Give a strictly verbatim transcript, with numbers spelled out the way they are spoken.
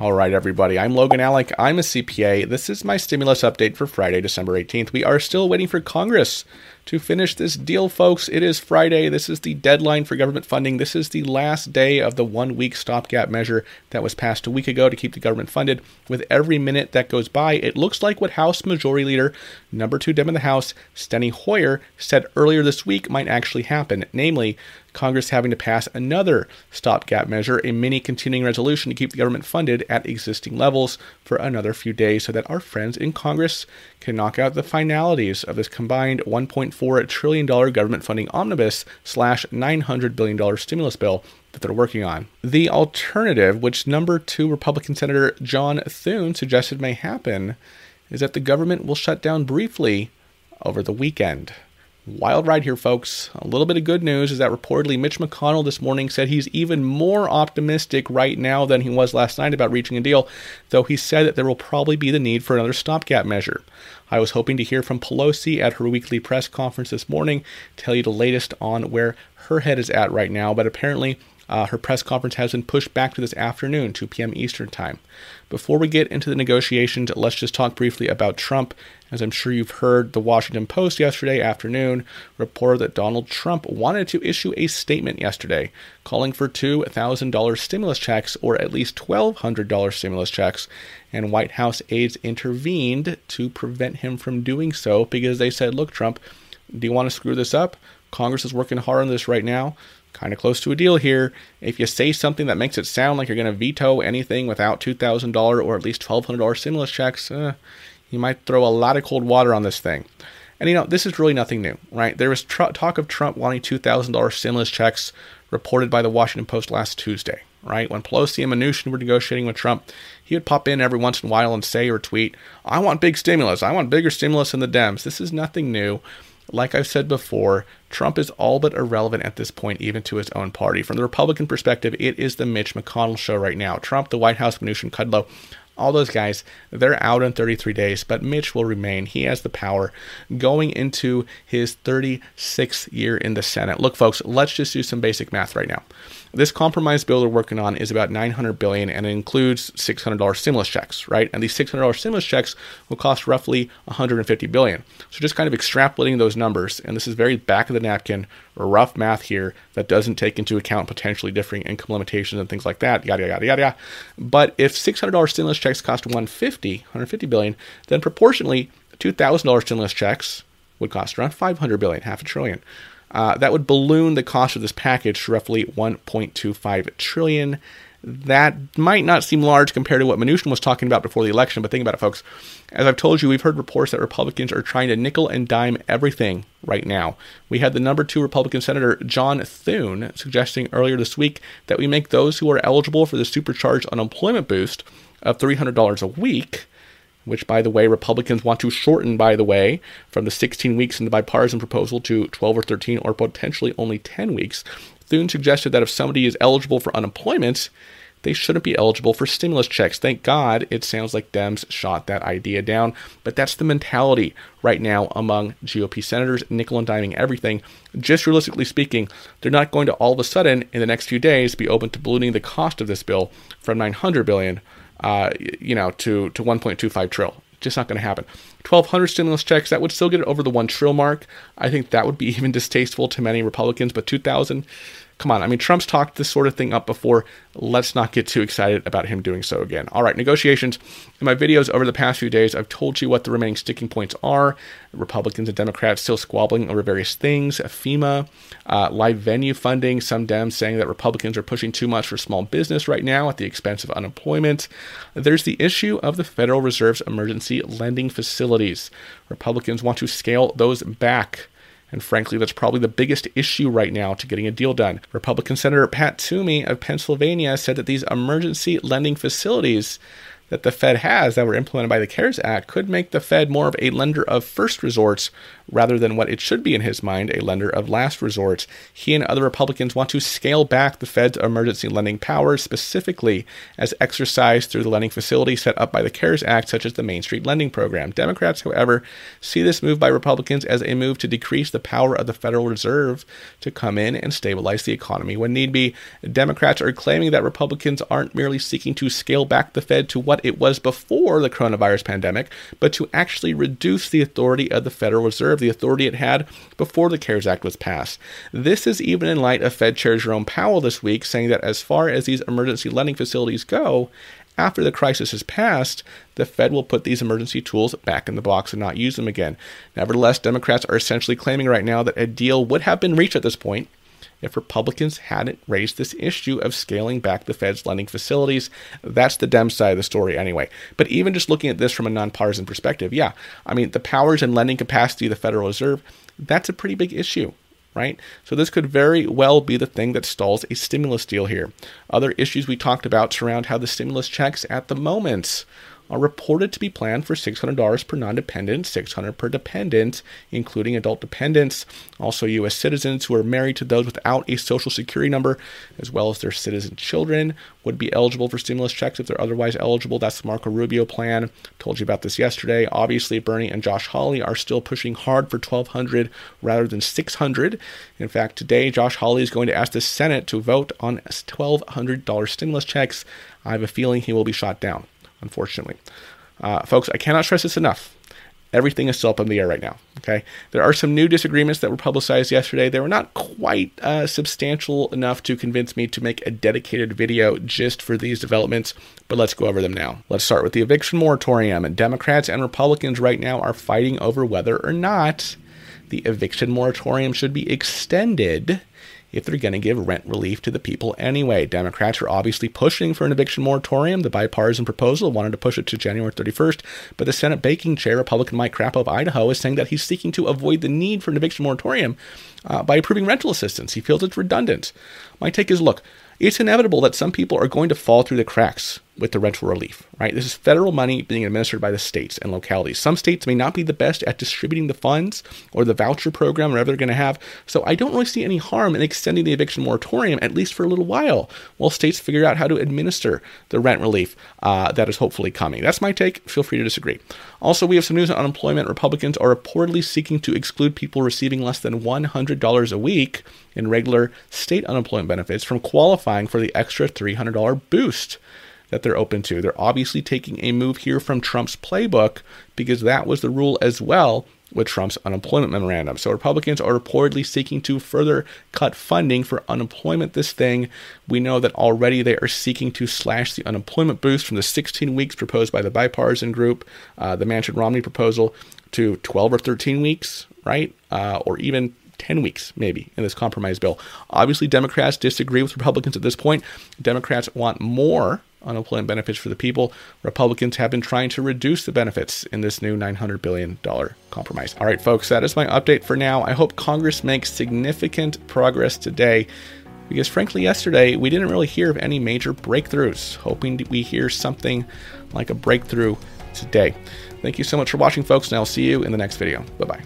All right, everybody. I'm Logan Alec. I'm a C P A. This is my stimulus update for Friday, December eighteenth. We are still waiting for Congress to finish this deal, folks. It is Friday. This is the deadline for government funding. This is the last day of the one-week stopgap measure that was passed a week ago to keep the government funded. With every minute that goes by, it looks like what House Majority Leader, number two Dem in the House, Steny Hoyer, said earlier this week might actually happen, namely Congress having to pass another stopgap measure, a mini continuing resolution to keep the government funded at existing levels for another few days so that our friends in Congress can knock out the finalities of this combined one point four trillion dollars government funding omnibus slash nine hundred billion dollars stimulus bill that they're working on. The alternative, which number two Republican Senator John Thune suggested may happen, is that the government will shut down briefly over the weekend. Wild ride here, folks. A little bit of good news is that reportedly Mitch McConnell this morning said he's even more optimistic right now than he was last night about reaching a deal, though he said that there will probably be the need for another stopgap measure. I was hoping to hear from Pelosi at her weekly press conference this morning, tell you the latest on where her head is at right now, but apparently Uh, her press conference has been pushed back to this afternoon, two p.m. Eastern time. Before we get into the negotiations, let's just talk briefly about Trump. As I'm sure you've heard, the Washington Post yesterday afternoon reported that Donald Trump wanted to issue a statement yesterday calling for two thousand dollars stimulus checks, or at least one thousand two hundred dollars stimulus checks, and White House aides intervened to prevent him from doing so because they said, look, Trump, do you want to screw this up? Congress is working hard on this right now. Kind of close to a deal here. If you say something that makes it sound like you're going to veto anything without two thousand dollars or at least one thousand two hundred dollars stimulus checks, uh, you might throw a lot of cold water on this thing. And, you know, this is really nothing new, right? There was tr- talk of Trump wanting two thousand dollars stimulus checks reported by the Washington Post last Tuesday, right? When Pelosi and Mnuchin were negotiating with Trump, he would pop in every once in a while and say or tweet, I want big stimulus. I want bigger stimulus than the Dems. This is nothing new. Like I've said before, Trump is all but irrelevant at this point, even to his own party. From the Republican perspective, it is the Mitch McConnell show right now. Trump, the White House, Mnuchin, Kudlow, all those guys, they're out in thirty-three days, but Mitch will remain. He has the power going into his thirty-sixth year in the Senate. Look, folks, let's just do some basic math right now. This compromise bill they're working on is about nine hundred billion dollars, and it includes six hundred dollars stimulus checks, right? And these six hundred dollars stimulus checks will cost roughly one hundred fifty billion dollars. So just kind of extrapolating those numbers, and this is very back of the napkin, rough math here that doesn't take into account potentially differing income limitations and things like that, yada, yada, yada, yada. But if six hundred dollars stimulus checks cost one hundred fifty billion dollars, then proportionally two thousand dollars stimulus checks would cost around five hundred billion dollars, half a trillion. Uh, that would balloon the cost of this package to roughly one point two five trillion dollars. That might not seem large compared to what Mnuchin was talking about before the election, but think about it, folks. As I've told you, we've heard reports that Republicans are trying to nickel and dime everything right now. We had the number two Republican Senator John Thune suggesting earlier this week that we make those who are eligible for the supercharged unemployment boost of three hundred dollars a week, which, by the way, Republicans want to shorten, by the way, from the sixteen weeks in the bipartisan proposal to twelve or thirteen or potentially only ten weeks. Thune suggested that if somebody is eligible for unemployment, they shouldn't be eligible for stimulus checks. Thank God it sounds like Dems shot that idea down, but that's the mentality right now among G O P senators, nickel and diming everything. Just realistically speaking, they're not going to all of a sudden in the next few days be open to ballooning the cost of this bill from nine hundred billion dollars Uh, you know, to, to one point two five trillion. Just not going to happen. twelve hundred stimulus checks, that would still get it over the one trillion mark. I think that would be even distasteful to many Republicans, but two thousand, come on. I mean, Trump's talked this sort of thing up before. Let's not get too excited about him doing so again. All right, negotiations. In my videos over the past few days, I've told you what the remaining sticking points are. Republicans and Democrats still squabbling over various things. FEMA, uh, live venue funding. Some Dems saying that Republicans are pushing too much for small business right now at the expense of unemployment. There's the issue of the Federal Reserve's emergency lending facility. Republicans want to scale those back. And frankly, that's probably the biggest issue right now to getting a deal done. Republican Senator Pat Toomey of Pennsylvania said that these emergency lending facilities, that the Fed has that were implemented by the CARES Act could make the Fed more of a lender of first resorts rather than what it should be in his mind, a lender of last resorts. He and other Republicans want to scale back the Fed's emergency lending powers, specifically as exercised through the lending facility set up by the CARES Act, such as the Main Street Lending Program. Democrats, however, see this move by Republicans as a move to decrease the power of the Federal Reserve to come in and stabilize the economy when need be. Democrats are claiming that Republicans aren't merely seeking to scale back the Fed to what it was before the coronavirus pandemic, but to actually reduce the authority of the Federal Reserve, the authority it had before the CARES Act was passed. This is even in light of Fed Chair Jerome Powell this week saying that as far as these emergency lending facilities go, after the crisis has passed, the Fed will put these emergency tools back in the box and not use them again. Nevertheless, Democrats are essentially claiming right now that a deal would have been reached at this point if Republicans hadn't raised this issue of scaling back the Fed's lending facilities. That's the Dem side of the story anyway. But even just looking at this from a nonpartisan perspective, yeah, I mean, the powers and lending capacity of the Federal Reserve, that's a pretty big issue, right? So this could very well be the thing that stalls a stimulus deal here. Other issues we talked about surround how the stimulus checks at the moment are reported to be planned for six hundred dollars per non-dependent, six hundred dollars per dependent, including adult dependents, also U S citizens who are married to those without a social security number, as well as their citizen children, would be eligible for stimulus checks if they're otherwise eligible. That's the Marco Rubio plan. Told you about this yesterday. Obviously, Bernie and Josh Hawley are still pushing hard for twelve hundred dollars rather than six hundred dollars. In fact, today, Josh Hawley is going to ask the Senate to vote on twelve hundred dollars stimulus checks. I have a feeling he will be shot down, unfortunately. Uh, folks, I cannot stress this enough. Everything is still up in the air right now, okay? There are some new disagreements that were publicized yesterday. They were not quite uh, substantial enough to convince me to make a dedicated video just for these developments, but let's go over them now. Let's start with the eviction moratorium. And Democrats and Republicans right now are fighting over whether or not the eviction moratorium should be extended if they're going to give rent relief to the people anyway. Democrats are obviously pushing for an eviction moratorium. The bipartisan proposal wanted to push it to January thirty-first, but the Senate Banking Chair, Republican Mike Crapo of Idaho, is saying that he's seeking to avoid the need for an eviction moratorium uh, by approving rental assistance. He feels it's redundant. My take is, look, it's inevitable that some people are going to fall through the cracks with the rental relief, right? This is federal money being administered by the states and localities. Some states may not be the best at distributing the funds or the voucher program, whatever they're going to have. So I don't really see any harm in extending the eviction moratorium, at least for a little while, while states figure out how to administer the rent relief uh, that is hopefully coming. That's my take. Feel free to disagree. Also, we have some news on unemployment. Republicans are reportedly seeking to exclude people receiving less than one hundred dollars a week in regular state unemployment benefits from qualifying for the extra three hundred dollars boost that they're open to. They're obviously taking a move here from Trump's playbook because that was the rule as well with Trump's unemployment memorandum. So Republicans are reportedly seeking to further cut funding for unemployment this thing. We know that already they are seeking to slash the unemployment boost from the sixteen weeks proposed by the bipartisan group, uh, the Manchin-Romney proposal, to twelve or thirteen weeks, right? Uh, or even ten weeks, maybe, in this compromise bill. Obviously, Democrats disagree with Republicans at this point. Democrats want more unemployment benefits for the people. Republicans have been trying to reduce the benefits in this new nine hundred billion dollars compromise. All right, folks, that is my update for now. I hope Congress makes significant progress today, because frankly, yesterday, we didn't really hear of any major breakthroughs. Hoping we hear something like a breakthrough today. Thank you so much for watching, folks, and I'll see you in the next video. Bye-bye.